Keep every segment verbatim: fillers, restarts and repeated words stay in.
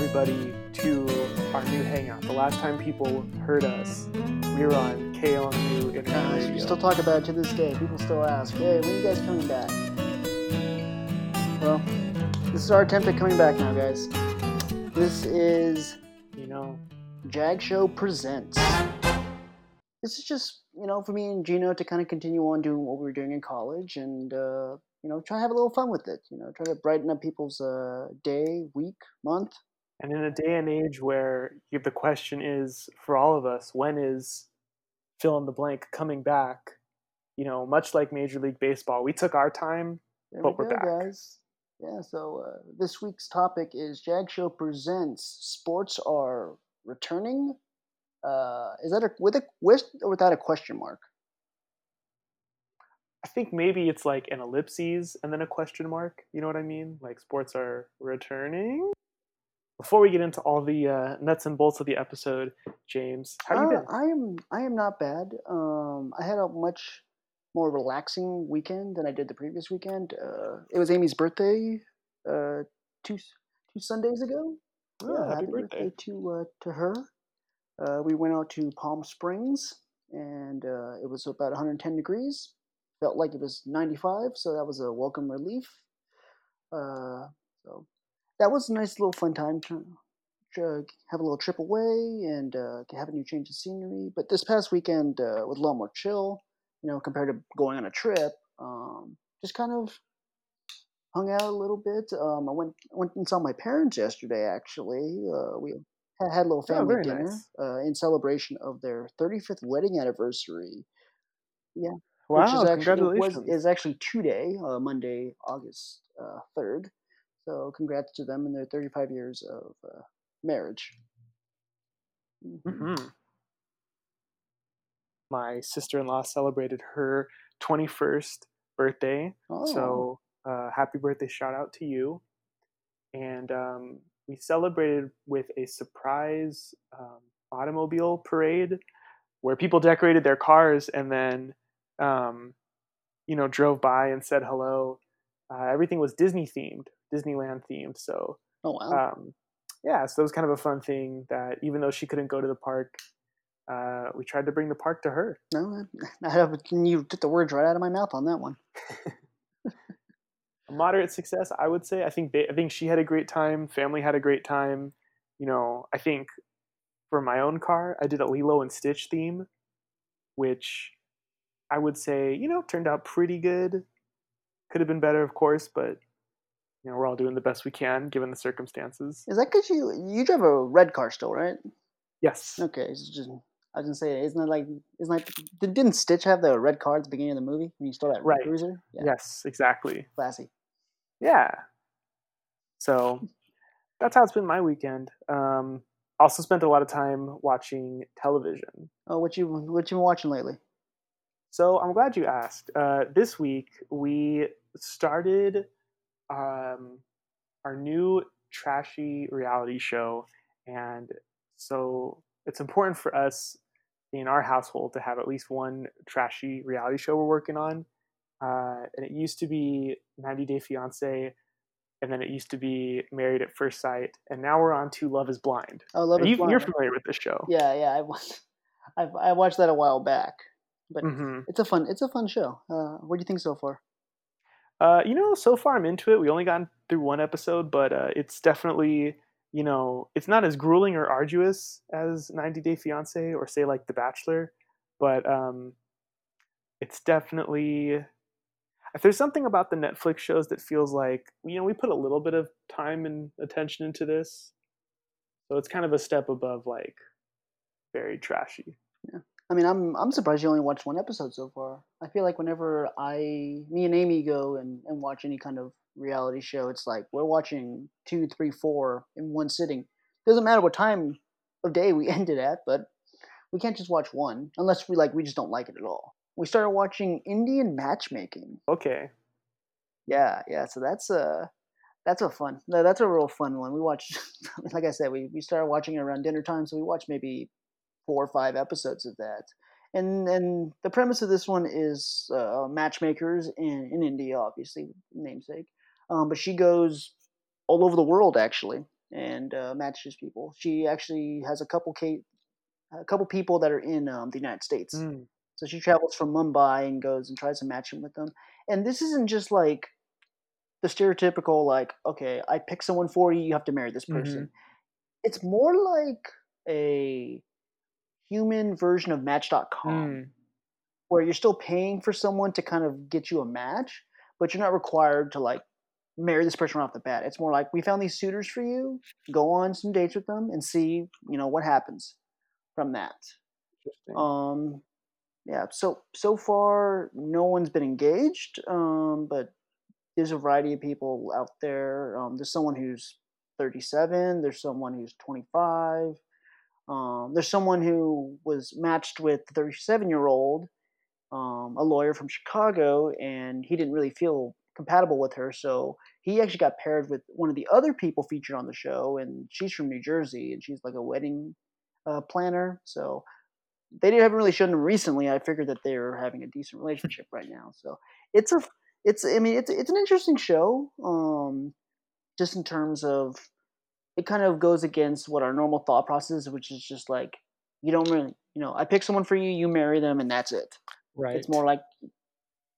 everybody to our new hangout. The last time people heard us, we were on K U internet radio. We still talk about it to this day. People still ask, hey, when are you guys coming back? Well, this is our attempt at coming back now, guys. This is, you know, Jag Show Presents. This is just, you know, for me and Gino to kind of continue on doing what we were doing in college and, uh, you know, try to have a little fun with it. You know, try to brighten up people's uh, day, week, month. And in a day and age where you, the question is for all of us, when is fill in the blank coming back? You know, much like Major League Baseball, we took our time, there but we we're go, back. Guys. Yeah, so uh, this week's topic is Jag Show Presents Sports Are Returning. Uh, is that a, with a with or without a question mark? I think maybe it's like an ellipses and then a question mark. You know what I mean? Like sports are returning. Before we get into all the uh, nuts and bolts of the episode, James, how have uh, you been? I am I am not bad. Um, I had a much more relaxing weekend than I did the previous weekend. Uh, it was Amy's birthday uh, two two Sundays ago. Yeah, yeah happy, happy birthday, birthday to uh, to her. Uh, we went out to Palm Springs, and uh, it was about one hundred ten degrees. Felt like it was ninety-five, so that was a welcome relief. Uh, so that was a nice little fun time to uh, have a little trip away and uh, have a new change of scenery. But this past weekend uh, was a lot more chill, you know, compared to going on a trip. Um, just kind of hung out a little bit. Um, I went went and saw my parents yesterday. Actually, uh, we. Had a little family oh, dinner nice. uh, in celebration of their thirty-fifth wedding anniversary. Yeah, wow! Which is actually, congratulations. Was, is actually today, uh, Monday, August uh, third. So, congrats to them and their thirty-five years of uh, marriage. Mm-hmm. My sister-in-law celebrated her twenty-first birthday. Oh. So, uh, happy birthday! Shout out to you. And. Um, We celebrated with a surprise um, automobile parade where people decorated their cars and then, um, you know, drove by and said hello. Uh, everything was Disney themed, Disneyland themed. So, oh, wow. um, yeah, so it was kind of a fun thing that even though she couldn't go to the park, uh, we tried to bring the park to her. No, I have, you took the words right out of my mouth on that one. A moderate success, I would say. I think they, I think she had a great time. Family had a great time. You know, I think for my own car, I did a Lilo and Stitch theme, which I would say, you know, turned out pretty good. Could have been better, of course, but you know, we're all doing the best we can given the circumstances. Is that because you you drive a red car still, right? Yes. Okay. It's just, I was gonna say, isn't it like isn't like didn't Stitch have the red car at the beginning of the movie when you stole that right. cruiser? Yeah. Yes, exactly. Classy. Yeah. So that's how it's been my weekend. Um, also spent a lot of time watching television. Oh, what you what you been watching lately? So I'm glad you asked. Uh, this week we started um, our new trashy reality show, and so it's important for us in our household to have at least one trashy reality show we're working on. Uh, and it used to be ninety day fiancé, and then it used to be Married at First Sight, and now we're on to Love is Blind. Oh, Love and is you, Blind. You're familiar with this show. Yeah, yeah. I, I've, I watched that a while back, but mm-hmm. it's a fun it's a fun show. Uh, what do you think so far? Uh, you know, so far I'm into it. We only got through one episode, but uh, it's definitely, you know, it's not as grueling or arduous as ninety day fiancé or say like The Bachelor, but um, it's definitely... If there's something about the Netflix shows that feels like, you know, we put a little bit of time and attention into this, so it's kind of a step above like very trashy. Yeah, I mean, I'm I'm surprised you only watched one episode so far. I feel like whenever I, me and Amy go and, and watch any kind of reality show, it's like we're watching two, three, four in one sitting. Doesn't matter what time of day we end it at, but we can't just watch one unless we like we just don't like it at all. We started watching Indian Matchmaking. Okay. Yeah, yeah. So that's a that's a fun. No, that's a real fun one. We watched, like I said, we, we started watching it around dinner time, so we watched maybe four or five episodes of that. And and the premise of this one is uh, matchmakers in, in India, obviously namesake. Um, but she goes all over the world actually, and uh, matches people. She actually has a couple ca- a couple people that are in um, the United States. Mm. So she travels from Mumbai and goes and tries to match them with them. And this isn't just like the stereotypical, like, okay, I pick someone for you, you have to marry this person. Mm-hmm. It's more like a human version of match dot com mm. where you're still paying for someone to kind of get you a match, but you're not required to like marry this person off the bat. It's more like, we found these suitors for you, go on some dates with them and see, you know, what happens from that. Interesting. Um, Yeah, so so far no one's been engaged, um, but there's a variety of people out there. Um, there's someone who's thirty-seven. There's someone who's twenty-five. Um, there's someone who was matched with a thirty-seven-year-old, um, a lawyer from Chicago, and he didn't really feel compatible with her, so he actually got paired with one of the other people featured on the show, and she's from New Jersey, and she's like a wedding uh, planner, so... They haven't really shown them recently. I figured that they were having a decent relationship right now. So it's a, it's I mean it's it's an interesting show. Um, just in terms of, it kind of goes against what our normal thought process is, which is just like, you don't really, you know, I pick someone for you, you marry them, and that's it. Right. It's more like,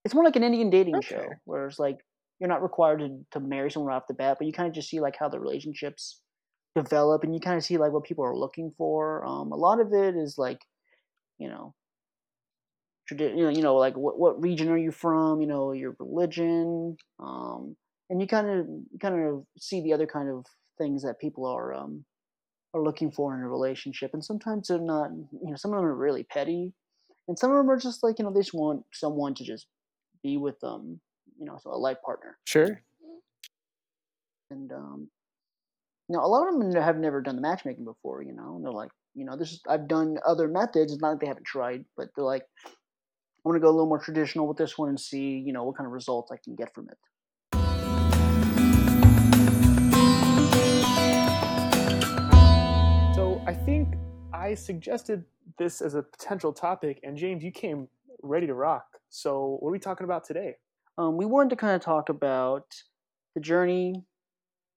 it's more like an Indian dating okay. show, where it's like you're not required to, to marry someone off the bat, but you kind of just see like how the relationships develop, and you kind of see like what people are looking for. Um, a lot of it is like, you know, tradi- you know, you know, like what, what region are you from? You know, your religion, um, and you kind of, kind of see the other kind of things that people are, um, are looking for in a relationship. And sometimes they're not, you know, some of them are really petty, and some of them are just like, you know, they just want someone to just be with them, you know, so a life partner. Sure. And um, you know, a lot of them have never done the matchmaking before. You know, and they're like, you know, this is, I've done other methods. It's not like they haven't tried, but they're like, I want to go a little more traditional with this one and see, you know, what kind of results I can get from it. So I think I suggested this as a potential topic, and James, you came ready to rock. So what are we talking about today? Um, we wanted to kind of talk about the journey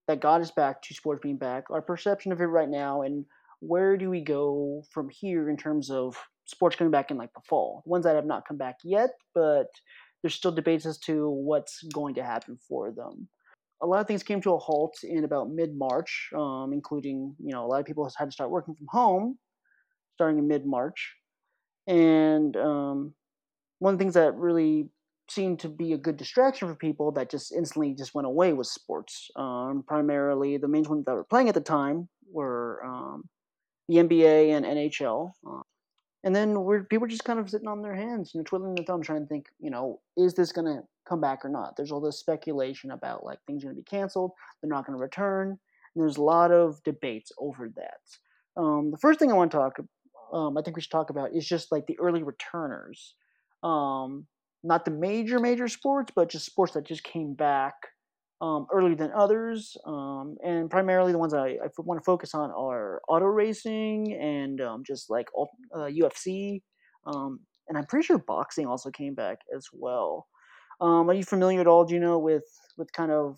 that got us back to sports being back, our perception of it right now, and where do we go from here in terms of sports coming back in like the fall? Ones that have not come back yet, but there's still debates as to what's going to happen for them. A lot of things came to a halt in about mid-March, um, including, you know, a lot of people had to start working from home starting in mid-March. And um, one of the things that really seemed to be a good distraction for people that just instantly just went away was sports. Um, primarily, the main ones that were playing at the time were um, the N B A and N H L. Uh, and then we're, people just kind of sitting on their hands, you know, twiddling their thumbs, trying to think, you know, is this going to come back or not? There's all this speculation about, like, things are going to be canceled, they're not going to return, and there's a lot of debates over that. Um, the first thing I want to talk um, I think we should talk about is just, like, the early returners. Um, not the major, major sports, but just sports that just came back Um, earlier than others, um, and primarily the ones I, I want to focus on are auto racing and um, just like uh, U F C, um, and I'm pretty sure boxing also came back as well. Um, are you familiar at all, do you know, with with kind of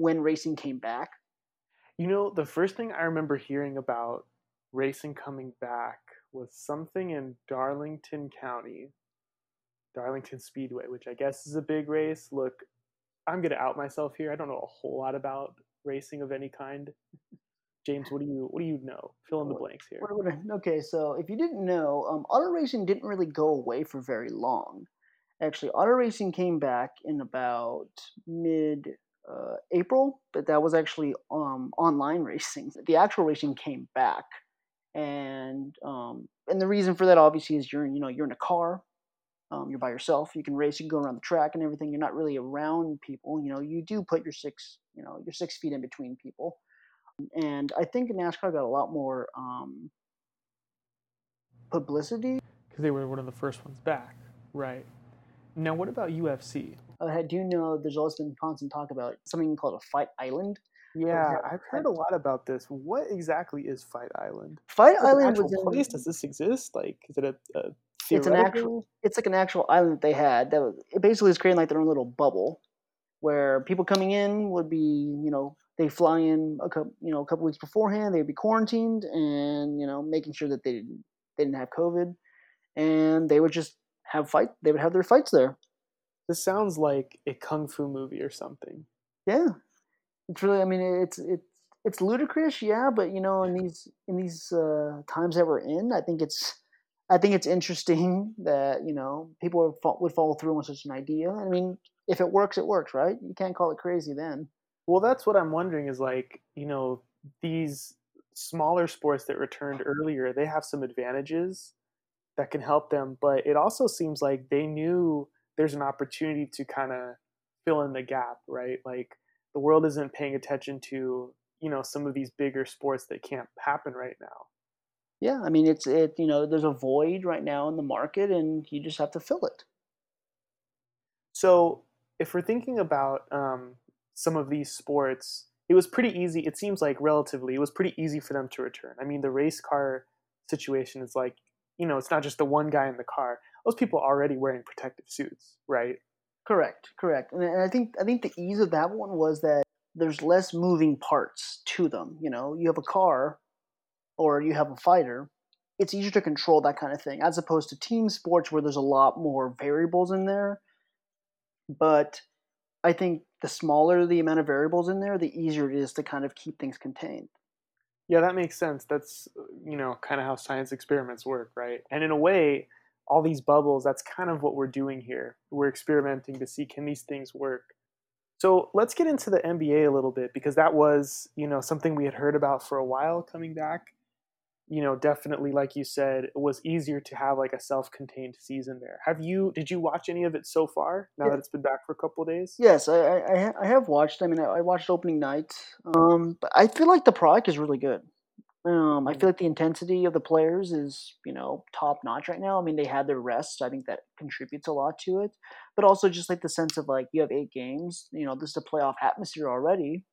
when racing came back? You know, the first thing I remember hearing about racing coming back was something in Darlington County, Darlington Speedway, which I guess is a big race. Look, I'm going to out myself here. I don't know a whole lot about racing of any kind. James, what do you what do you know? Fill in the blanks here. Okay, so if you didn't know, um, auto racing didn't really go away for very long. Actually, auto racing came back in about mid-April, uh, but that was actually um, online racing. The actual racing came back, and um, and the reason for that obviously is you're you know you're in a car. Um, you're by yourself. You can race. You can go around the track and everything. You're not really around people. You know, you do put your six, you know, your six feet in between people. And I think NASCAR got a lot more um, publicity because they were one of the first ones back, right? Now, what about U F C? Uh, I do know there's always been constant talk about something called a Fight Island. Yeah, I've heard a lot about this. What exactly is Fight Island? Fight Island was in place. Does this exist? Like, is it a, a It's an actual. It's like an actual island that they had. That was, it basically was creating like their own little bubble, where people coming in would be, you know, They fly in a couple, you know, a couple weeks beforehand. They'd be quarantined and, you know, making sure that they didn't they didn't have COVID, and they would just have fight. They would have their fights there. This sounds like a kung fu movie or something. Yeah, it's really. I mean, it's it's it's ludicrous, yeah. But you know, in these in these uh, times that we're in, I think it's I think it's interesting that, you know, people would follow through on such an idea. I mean, if it works, it works, right? You can't call it crazy then. Well, that's what I'm wondering is, like, you know, these smaller sports that returned earlier, they have some advantages that can help them. But it also seems like they knew there's an opportunity to kind of fill in the gap, right? Like, the world isn't paying attention to, you know, some of these bigger sports that can't happen right now. Yeah, I mean, it's, it, you know, there's a void right now in the market, and you just have to fill it. So if we're thinking about um, some of these sports, it was pretty easy. It seems like relatively, it was pretty easy for them to return. I mean, the race car situation is like, you know, it's not just the one guy in the car. Those people are already wearing protective suits, right? Correct, correct. And I think I think the ease of that one was that there's less moving parts to them. You know, you have a car or you have a fighter. It's easier to control that kind of thing, as opposed to team sports where there's a lot more variables in there. But I think the smaller the amount of variables in there, the easier it is to kind of keep things contained. Yeah, that makes sense. That's, you know, kind of how science experiments work, right? And in a way, all these bubbles, that's kind of what we're doing here. We're experimenting to see, can these things work? So let's get into the N B A a little bit, because that was, you know, something we had heard about for a while coming back. You know, definitely, like you said, it was easier to have like a self-contained season there. Have you, did you watch any of it so far, now yeah. that it's been back for a couple of days? Yes, I, I, I have watched. I mean, I watched opening night. Um, but I feel like the product is really good. Um, I feel like the intensity of the players is, you know, top-notch right now. I mean, they had their rest. So I think that contributes a lot to it. But also just like the sense of like, you have eight games, you know, this is a playoff atmosphere already.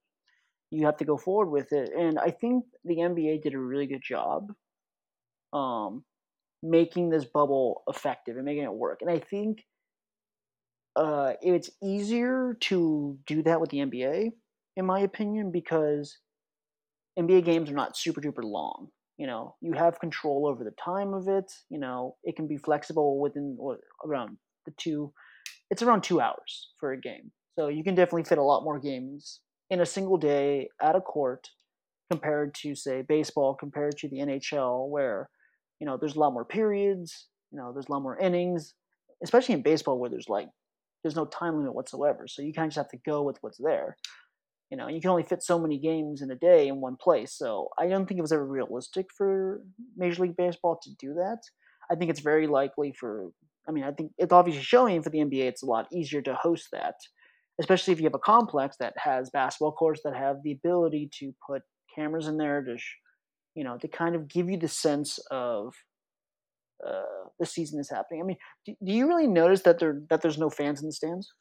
You have to go forward with it. And I think the N B A did a really good job um, making this bubble effective and making it work. And I think uh, it's easier to do that with the N B A, in my opinion, because N B A games are not super duper long. You know, you have control over the time of it. You know, it can be flexible within or around the two. It's around two hours for a game. So you can definitely fit a lot more games in a single day at a court compared to, say, baseball, compared to the N H L, where, you know, there's a lot more periods, you know, there's a lot more innings, especially in baseball where there's like, there's no time limit whatsoever. So you kind of just have to go with what's there. You know, you can only fit so many games in a day in one place. So I don't think it was ever realistic for Major League Baseball to do that. I think it's very likely for, I mean, I think it's obviously showing for the N B A, it's a lot easier to host that, especially if you have a complex that has basketball courts that have the ability to put cameras in there to, sh- you know, to kind of give you the sense of uh, the season is happening. I mean, do, do you really notice that there that there's no fans in the stands?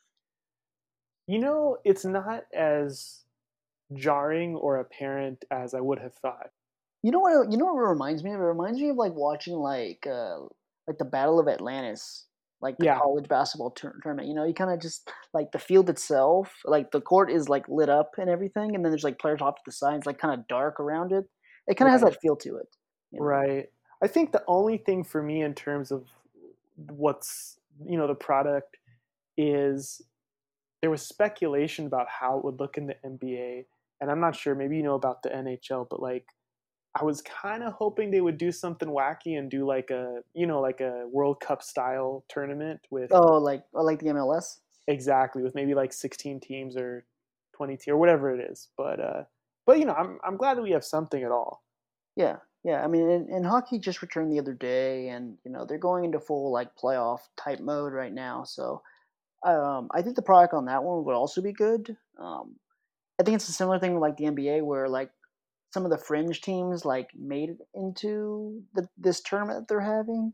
You know, it's not as jarring or apparent as I would have thought. You know what? You know what it reminds me of? It reminds me of like watching like uh, like the Battle of Atlantis. Like the yeah. college basketball tur- tournament, you know, you kind of just like the field itself, like the court is like lit up and everything. And then there's like players off to the sides, like kind of dark around it. It kind of right. has that feel to it. You know? Right. I think the only thing for me in terms of what's, you know, the product is there was speculation about how it would look in the N B A. And I'm not sure, maybe you know about the N H L, but like, I was kind of hoping they would do something wacky and do like a, you know, like a World Cup style tournament with oh, like like the M L S. Exactly, with maybe like sixteen teams or twenty teams or whatever it is. But uh, but you know, I'm I'm glad that we have something at all. Yeah, yeah. I mean, and, and hockey just returned the other day, and you know they're going into full like playoff type mode right now. So um, I think the product on that one would also be good. Um, I think it's a similar thing with like the N B A where like. Some of the fringe teams like made it into the, this tournament that they're having.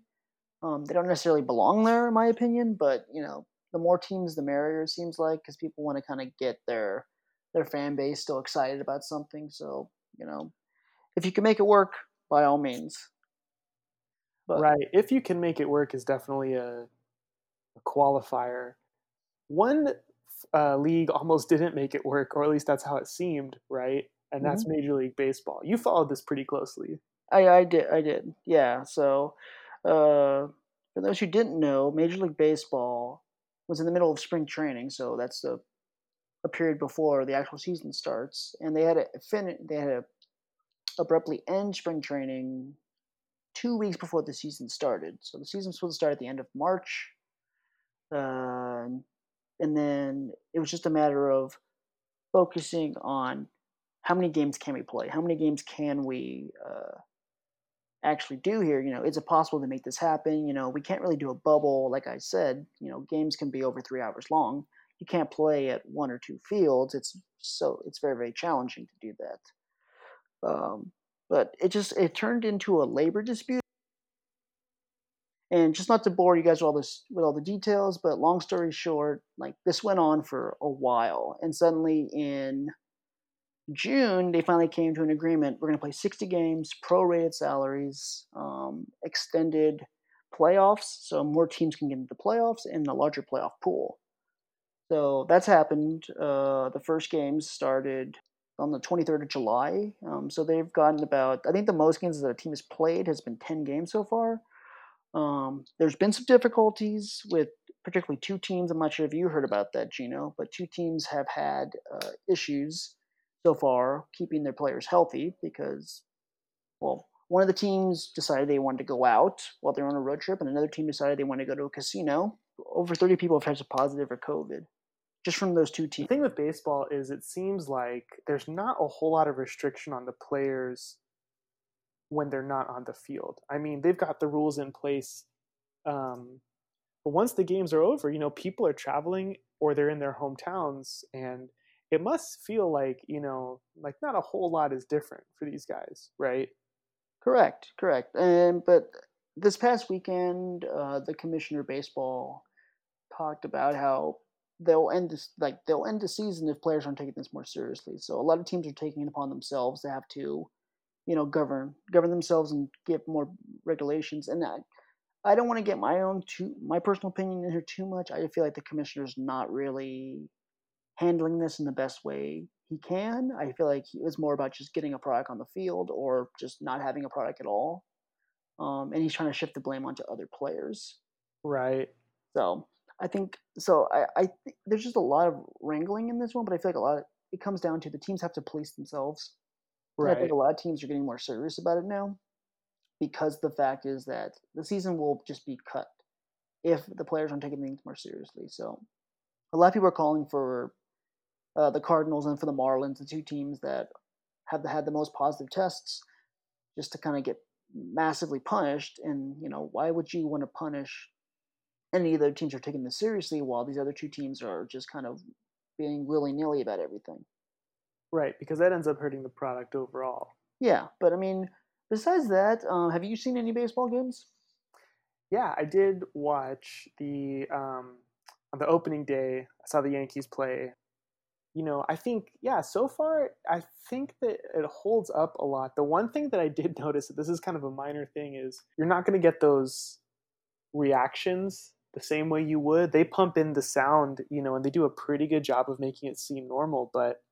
Um, they don't necessarily belong there, in my opinion, but you know, the more teams, the merrier. It seems like because people want to kind of get their their fan base still excited about something. So you know, if you can make it work, by all means. But, right, if you can make it work is definitely a, a qualifier. One uh, league almost didn't make it work, or at least that's how it seemed, right? And that's mm-hmm. Major League Baseball. You followed this pretty closely. I, I did. I did. Yeah. So uh, for those who didn't know, Major League Baseball was in the middle of spring training. So that's a, a period before the actual season starts. And they had a fin- they had a abruptly end spring training two weeks before the season started. So the season was supposed to start at the end of March. Uh, and then it was just a matter of focusing on how many games can we play? How many games can we uh, actually do here? You know, is it possible to make this happen? You know, we can't really do a bubble. Like I said, you know, games can be over three hours long. You can't play at one or two fields. It's so it's very, very challenging to do that. Um, but it just it turned into a labor dispute. And just not to bore you guys with all this with all the details, but long story short, like this went on for a while, and suddenly in June, they finally came to an agreement. We're going to play sixty games, prorated salaries, um, extended playoffs, so more teams can get into the playoffs and the larger playoff pool. So that's happened. Uh, the first games started on the twenty-third of July. Um, so they've gotten about, I think the most games that a team has played has been ten games so far. Um, there's been some difficulties with particularly two teams. I'm not sure if you heard about that, Gino, but two teams have had uh, issues so far keeping their players healthy because, well, one of the teams decided they wanted to go out while they're on a road trip, and another team decided they wanted to go to a casino. Over thirty people have tested positive for COVID just from those two teams. The thing with baseball is it seems like there's not a whole lot of restriction on the players when they're not on the field. I mean, they've got the rules in place, um, but once the games are over, you know, people are traveling or they're in their hometowns, and it must feel like, you know, like not a whole lot is different for these guys, right? Correct, correct. And but this past weekend, uh, the commissioner of baseball talked about how they'll end this, like they'll end the season if players aren't taking this more seriously. So a lot of teams are taking it upon themselves to have to, you know, govern govern themselves and give more regulations. And I, I don't want to get my own too, my personal opinion in here too much. I feel like the commissioner's not really handling this in the best way he can. I feel like it was more about just getting a product on the field or just not having a product at all. Um, and he's trying to shift the blame onto other players. Right. So I think, so I, I think there's just a lot of wrangling in this one, but I feel like a lot of, it comes down to the teams have to police themselves. Right. And I think a lot of teams are getting more serious about it now because the fact is that the season will just be cut if the players aren't taking things more seriously. So a lot of people are calling for Uh, the Cardinals and for the Marlins, the two teams that have had the most positive tests, just to kind of get massively punished. And, you know, why would you want to punish any of the teams who are taking this seriously while these other two teams are just kind of being willy-nilly about everything? Right, because that ends up hurting the product overall. Yeah, but I mean, besides that, uh, have you seen any baseball games? Yeah, I did watch the um, on the opening day, I saw the Yankees play. You know, I think, yeah, so far, I think that it holds up a lot. The one thing that I did notice, that this is kind of a minor thing, is you're not going to get those reactions the same way you would. They pump in the sound, you know, and they do a pretty good job of making it seem normal. But,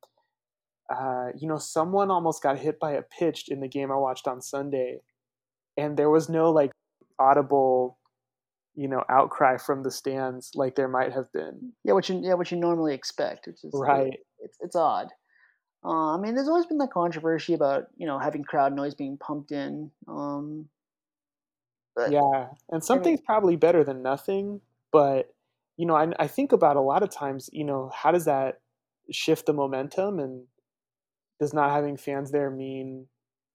uh, you know, someone almost got hit by a pitch in the game I watched on Sunday. And there was no, like, audible, you know, outcry from the stands like there might have been. Yeah, what you yeah what you normally expect. It's just, right. Like, it's it's odd. Uh, I mean, there's always been that controversy about, you know, having crowd noise being pumped in. Um, but, yeah, and something's I mean, probably better than nothing. But, you know, I, I think about a lot of times, you know, how does that shift the momentum? And does not having fans there mean,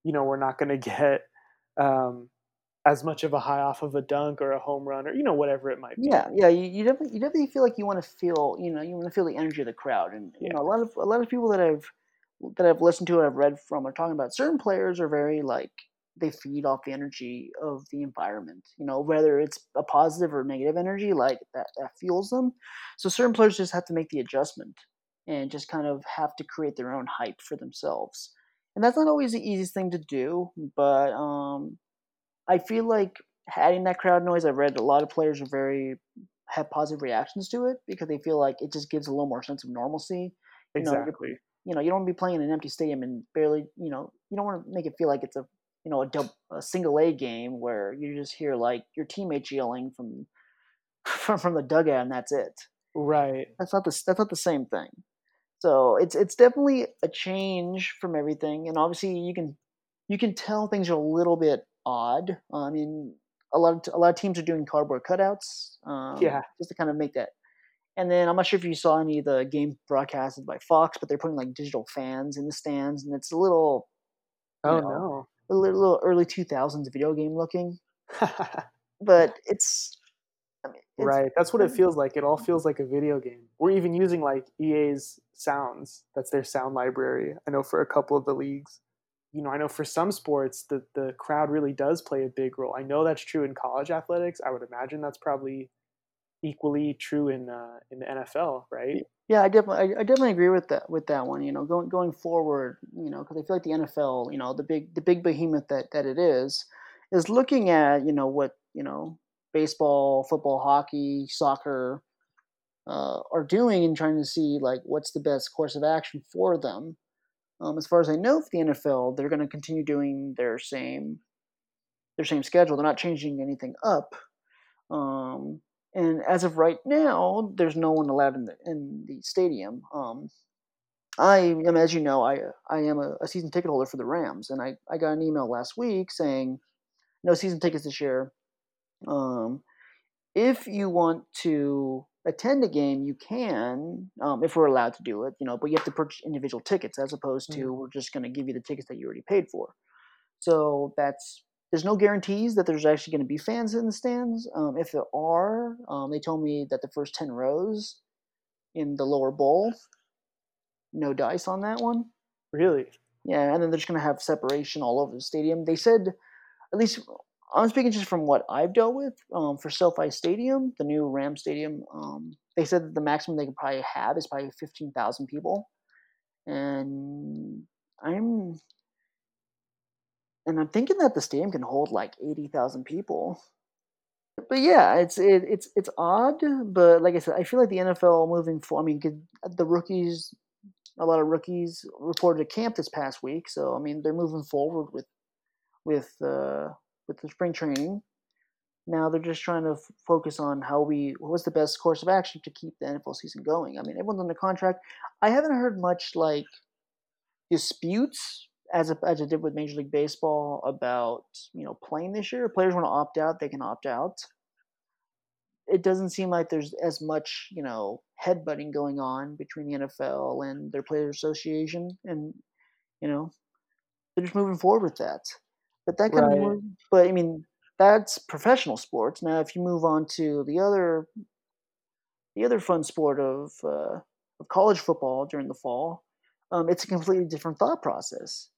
you know, we're not going to get um, – as much of a high off of a dunk or a home run or, you know, whatever it might be. Yeah, yeah. You, you definitely you definitely feel like you want to feel, you know, you want to feel the energy of the crowd. And you yeah. know, a lot of a lot of people that I've that I've listened to and I've read from are talking about certain players are very like they feed off the energy of the environment. You know, whether it's a positive or negative energy, like that, that fuels them. So certain players just have to make the adjustment and just kind of have to create their own hype for themselves. And that's not always the easiest thing to do, but um I feel like adding that crowd noise, I've read a lot of players are very have positive reactions to it because they feel like it just gives a little more sense of normalcy. You exactly. Know, you know, you don't want to be playing in an empty stadium and barely, you know, you don't want to make it feel like it's a, you know, a, dub, a single A game where you just hear like your teammates yelling from, from, from the dugout and that's it. Right. That's not the, that's not the same thing. So it's, it's definitely a change from everything. And obviously you can, you can tell things are a little bit odd. I mean, a lot of, a lot of teams are doing cardboard cutouts. Um, yeah. Just to kind of make that. And then I'm not sure if you saw any of the game broadcasted by Fox, but they're putting like digital fans in the stands, and it's a little, oh know, no, a little, little early two thousands video game looking. But it's, I mean, it's right. That's what it feels like. It all feels like a video game. We're even using like E A's sounds. That's their sound library. I know for a couple of the leagues. You know, I know for some sports the the crowd really does play a big role. I know that's true in college athletics. I would imagine that's probably equally true in uh, in the N F L, right? Yeah, I definitely, I, I definitely agree with that with that one. You know, going going forward, you know, because I feel like the N F L, you know, the big the big behemoth that, that it is, is looking at, you know, what, you know, baseball, football, hockey, soccer uh, are doing and trying to see like what's the best course of action for them. Um, as far as I know, for the N F L, they're going to continue doing their same their same schedule. They're not changing anything up. Um, And as of right now, there's no one allowed in the in the stadium. Um, I am, as you know, I I am a, a season ticket holder for the Rams, and I, I got an email last week saying, no season tickets this year. Um, if you want to attend a game, you can, um, if we're allowed to do it, you know, but you have to purchase individual tickets as opposed to mm-hmm. we're just going to give you the tickets that you already paid for. So that's. There's no guarantees that there's actually going to be fans in the stands. Um, if there are, um, they told me that the first ten rows in the lower bowl, no dice on that one. Really? Yeah, and then they're just going to have separation all over the stadium. They said, at least I'm speaking just from what I've dealt with, um, for SoFi Stadium, the new Ram Stadium, um, they said that the maximum they could probably have is probably fifteen thousand people. And I'm... And I'm thinking that the stadium can hold like eighty thousand people. But yeah, it's it, it's it's odd. But like I said, I feel like the N F L moving forward, I mean, the rookies, a lot of rookies reported to camp this past week. So, I mean, they're moving forward with with uh, with the spring training. Now they're just trying to f- focus on how we what's the best course of action to keep the N F L season going. I mean, everyone's under contract. I haven't heard much like disputes. As, a, as I did with Major League Baseball about, you know, playing this year. Players want to opt out, they can opt out. It doesn't seem like there's as much, you know, headbutting going on between the N F L and their Players Association. And, you know, they're just moving forward with that. But that kind right. of – but, I mean, that's professional sports. Now, if you move on to the other the other fun sport of, uh, of college football during the fall, um, it's a completely different thought process.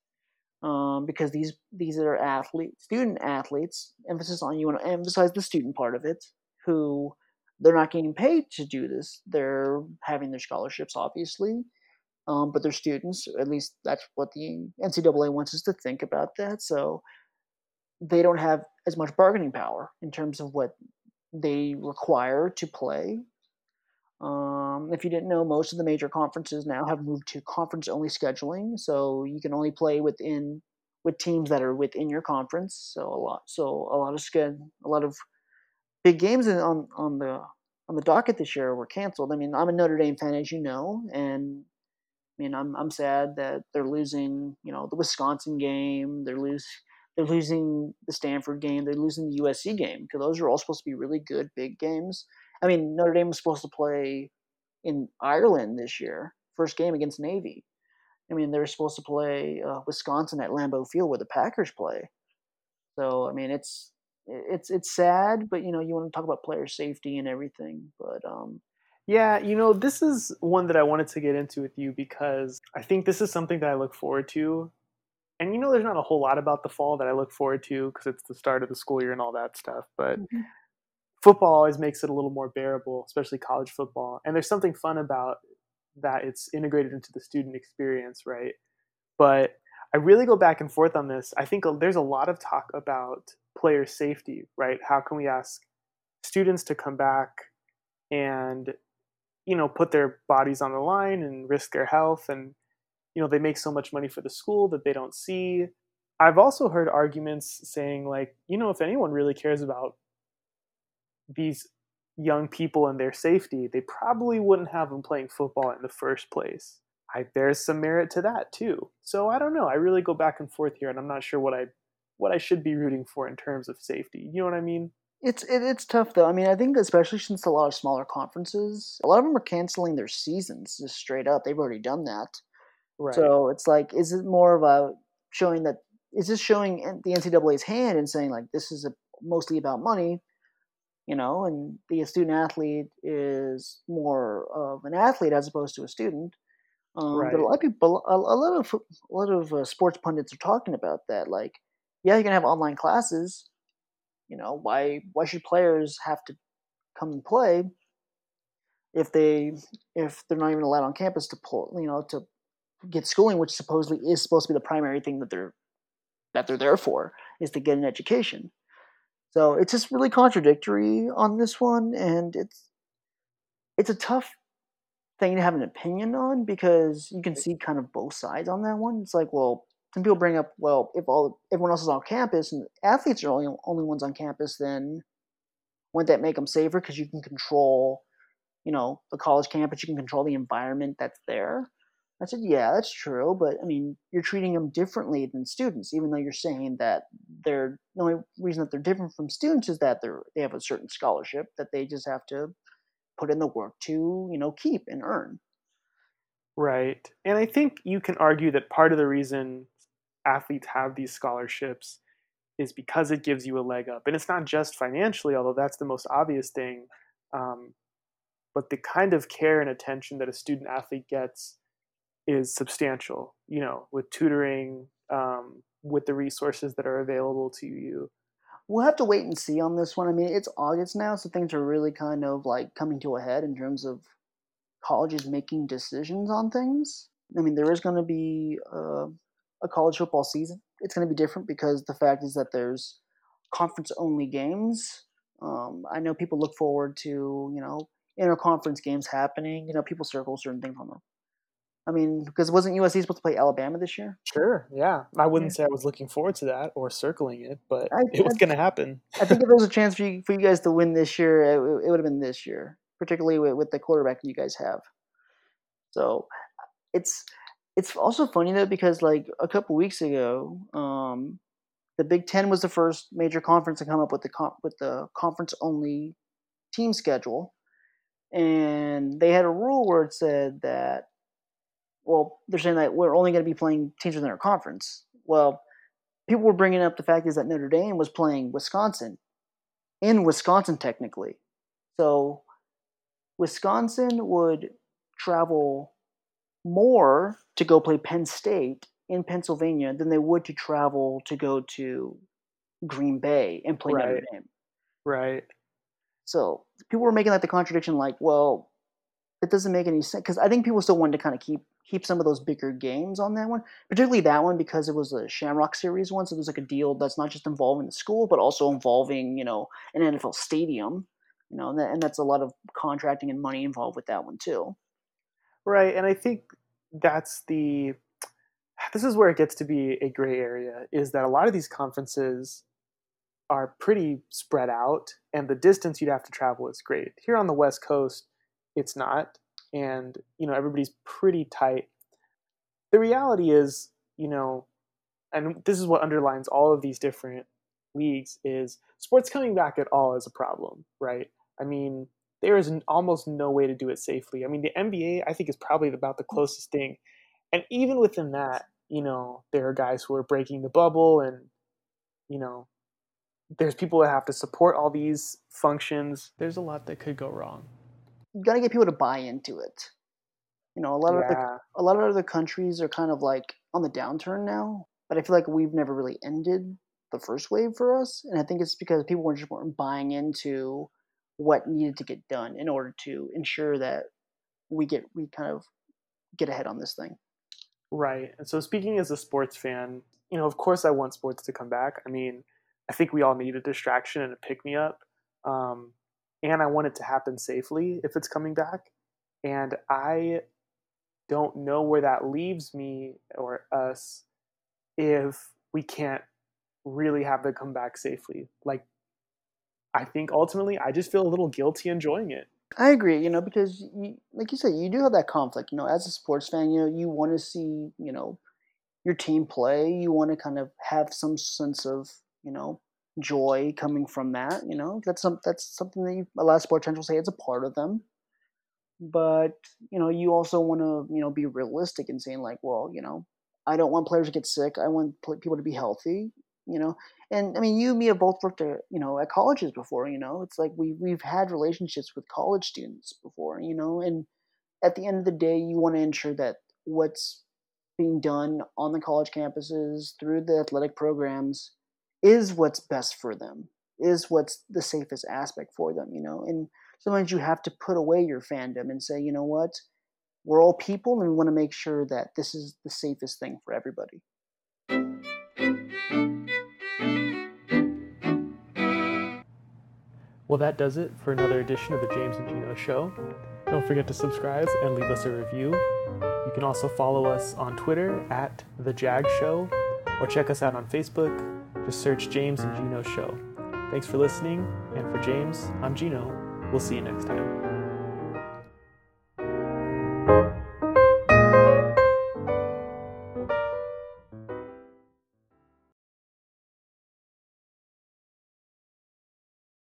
Um, because these these are athletes, student athletes, emphasis on you want to emphasize the student part of it, who they're not getting paid to do this. They're having their scholarships, obviously, um, but they're students. At least that's what the N C double A wants us to think about that. So they don't have as much bargaining power in terms of what they require to play. Um, if you didn't know, most of the major conferences now have moved to conference-only scheduling, so you can only play within with teams that are within your conference. So a lot, so a lot of a lot of big games on, on the on the docket this year were canceled. I mean, I'm a Notre Dame fan, as you know, and I mean, I'm I'm sad that they're losing. You know, the Wisconsin game, they're lose they're losing the Stanford game, they're losing the U S C game because those are all supposed to be really good big games. I mean, Notre Dame was supposed to play in Ireland this year, first game against Navy. I mean, they were supposed to play uh, Wisconsin at Lambeau Field where the Packers play. So, I mean, it's it's it's sad, but, you know, you want to talk about player safety and everything. But um, yeah, you know, this is one that I wanted to get into with you because I think this is something that I look forward to. And, you know, there's not a whole lot about the fall that I look forward to because it's the start of the school year and all that stuff, but... Mm-hmm. Football always makes it a little more bearable, especially college football. And there's something fun about that. It's integrated into the student experience, right? But I really go back and forth on this. I think there's a lot of talk about player safety, right? How can we ask students to come back and, you know, put their bodies on the line and risk their health. And, you know, they make so much money for the school that they don't see. I've also heard arguments saying, like, you know, if anyone really cares about these young people and their safety, they probably wouldn't have them playing football in the first place. I, there's some merit to that too. So I don't know. I really go back and forth here, and I'm not sure what I what I should be rooting for in terms of safety. You know what I mean? It's it, it's tough though. I mean, I think especially since a lot of smaller conferences, a lot of them are canceling their seasons just straight up. They've already done that. Right. So it's like, is it more of a showing that is this showing the N C double A's hand and saying, like, this is a, mostly about money, you know, and the student athlete is more of an athlete as opposed to a student. Um, right. But a lot of people, a, a lot of a lot of uh, sports pundits are talking about that. Like, yeah, you can have online classes. You know, why why should players have to come and play if they if they're not even allowed on campus to pull, you know, to get schooling, which supposedly is supposed to be the primary thing that they're that they're there for, is to get an education. So it's just really contradictory on this one, and it's it's a tough thing to have an opinion on, because you can see kind of both sides on that one. It's like, well, some people bring up, well, if all everyone else is on campus and the athletes are only only ones on campus, then wouldn't that make them safer? Because you can control, you know, the college campus, you can control the environment that's there. I said, yeah, that's true, but I mean, you're treating them differently than students, even though you're saying that they're the only reason that they're different from students is that they're they have a certain scholarship that they just have to put in the work to, you know, keep and earn. Right. And I think you can argue that part of the reason athletes have these scholarships is because it gives you a leg up. And it's not just financially, although that's the most obvious thing. Um, but the kind of care and attention that a student athlete gets is substantial, you know, with tutoring, um, with the resources that are available to you. We'll have to wait and see on this one. I mean, it's August now, so things are really kind of like coming to a head in terms of colleges making decisions on things. I mean, there is going to be uh, a college football season. It's going to be different because the fact is that there's conference-only games. Um, I know people look forward to, you know, interconference games happening. You know, people circle certain things on them. I mean, because wasn't U S C supposed to play Alabama this year? Sure, yeah. I wouldn't yeah. say I was looking forward to that or circling it, but I, it was going to happen. I think if there was a chance for you, for you guys to win this year, it, it would have been this year, particularly with, with the quarterback you guys have. So it's it's also funny, though, because like a couple weeks ago, um, the Big Ten was the first major conference to come up with the con- with the conference-only team schedule, and they had a rule where it said that, well, they're saying that we're only going to be playing teams within our conference. Well, people were bringing up the fact is that Notre Dame was playing Wisconsin in Wisconsin technically. So Wisconsin would travel more to go play Penn State in Pennsylvania than they would to travel to go to Green Bay and play right. Notre Dame. Right. So people were making like the contradiction, like, well, it doesn't make any sense, because I think people still wanted to kind of keep keep some of those bigger games on that one, particularly that one because it was a Shamrock Series one, so there's like a deal that's not just involving the school but also involving, you know, an N F L stadium, you know, and, that, and that's a lot of contracting and money involved with that one too. Right, and I think that's the this is where it gets to be a gray area, is that a lot of these conferences are pretty spread out, and the distance you'd have to travel is great. Here on the West Coast, it's not. And, you know, everybody's pretty tight. The reality is, you know, and this is what underlines all of these different leagues, is sports coming back at all is a problem, right? I mean, there is an, almost no way to do it safely. I mean, the N B A, I think, is probably about the closest thing. And even within that, you know, there are guys who are breaking the bubble, and, you know, there's people that have to support all these functions. There's a lot that could go wrong. You got to get people to buy into it. You know, a lot of yeah. other, a lot of other countries are kind of like on the downturn now, but I feel like we've never really ended the first wave for us, and I think it's because people weren't just weren't buying into what needed to get done in order to ensure that we get we kind of get ahead on this thing. Right. And so, speaking as a sports fan, you know, of course, I want sports to come back. I mean, I think we all need a distraction and a pick me up. Um, and I want it to happen safely if it's coming back. And I don't know where that leaves me or us if we can't really have it come back safely. Like, I think ultimately I just feel a little guilty enjoying it. I agree, you know, because you, like you said, you do have that conflict, you know, as a sports fan, you know, you want to see, you know, your team play, you want to kind of have some sense of, you know, joy coming from that, you know, that's some, that's something that you, a lot of sports fans will say it's a part of them. But, you know, you also want to, you know, be realistic and saying like, well, you know, I don't want players to get sick. I want people to be healthy, you know. And, I mean, you and me have both worked at, you know, at colleges before, you know. It's like we, we've had relationships with college students before, you know. And at the end of the day, you want to ensure that what's being done on the college campuses through the athletic programs is what's best for them, is what's the safest aspect for them, you know. And sometimes you have to put away your fandom and say, you know what, we're all people and we want to make sure that this is the safest thing for everybody. Well, that does it for another edition of the James and Gino Show. Don't forget to subscribe and leave us a review. You can also follow us on Twitter at The Jag Show, or check us out on Facebook. Just search James and Gino Show. Thanks for listening, and for James, I'm Gino. We'll see you next time.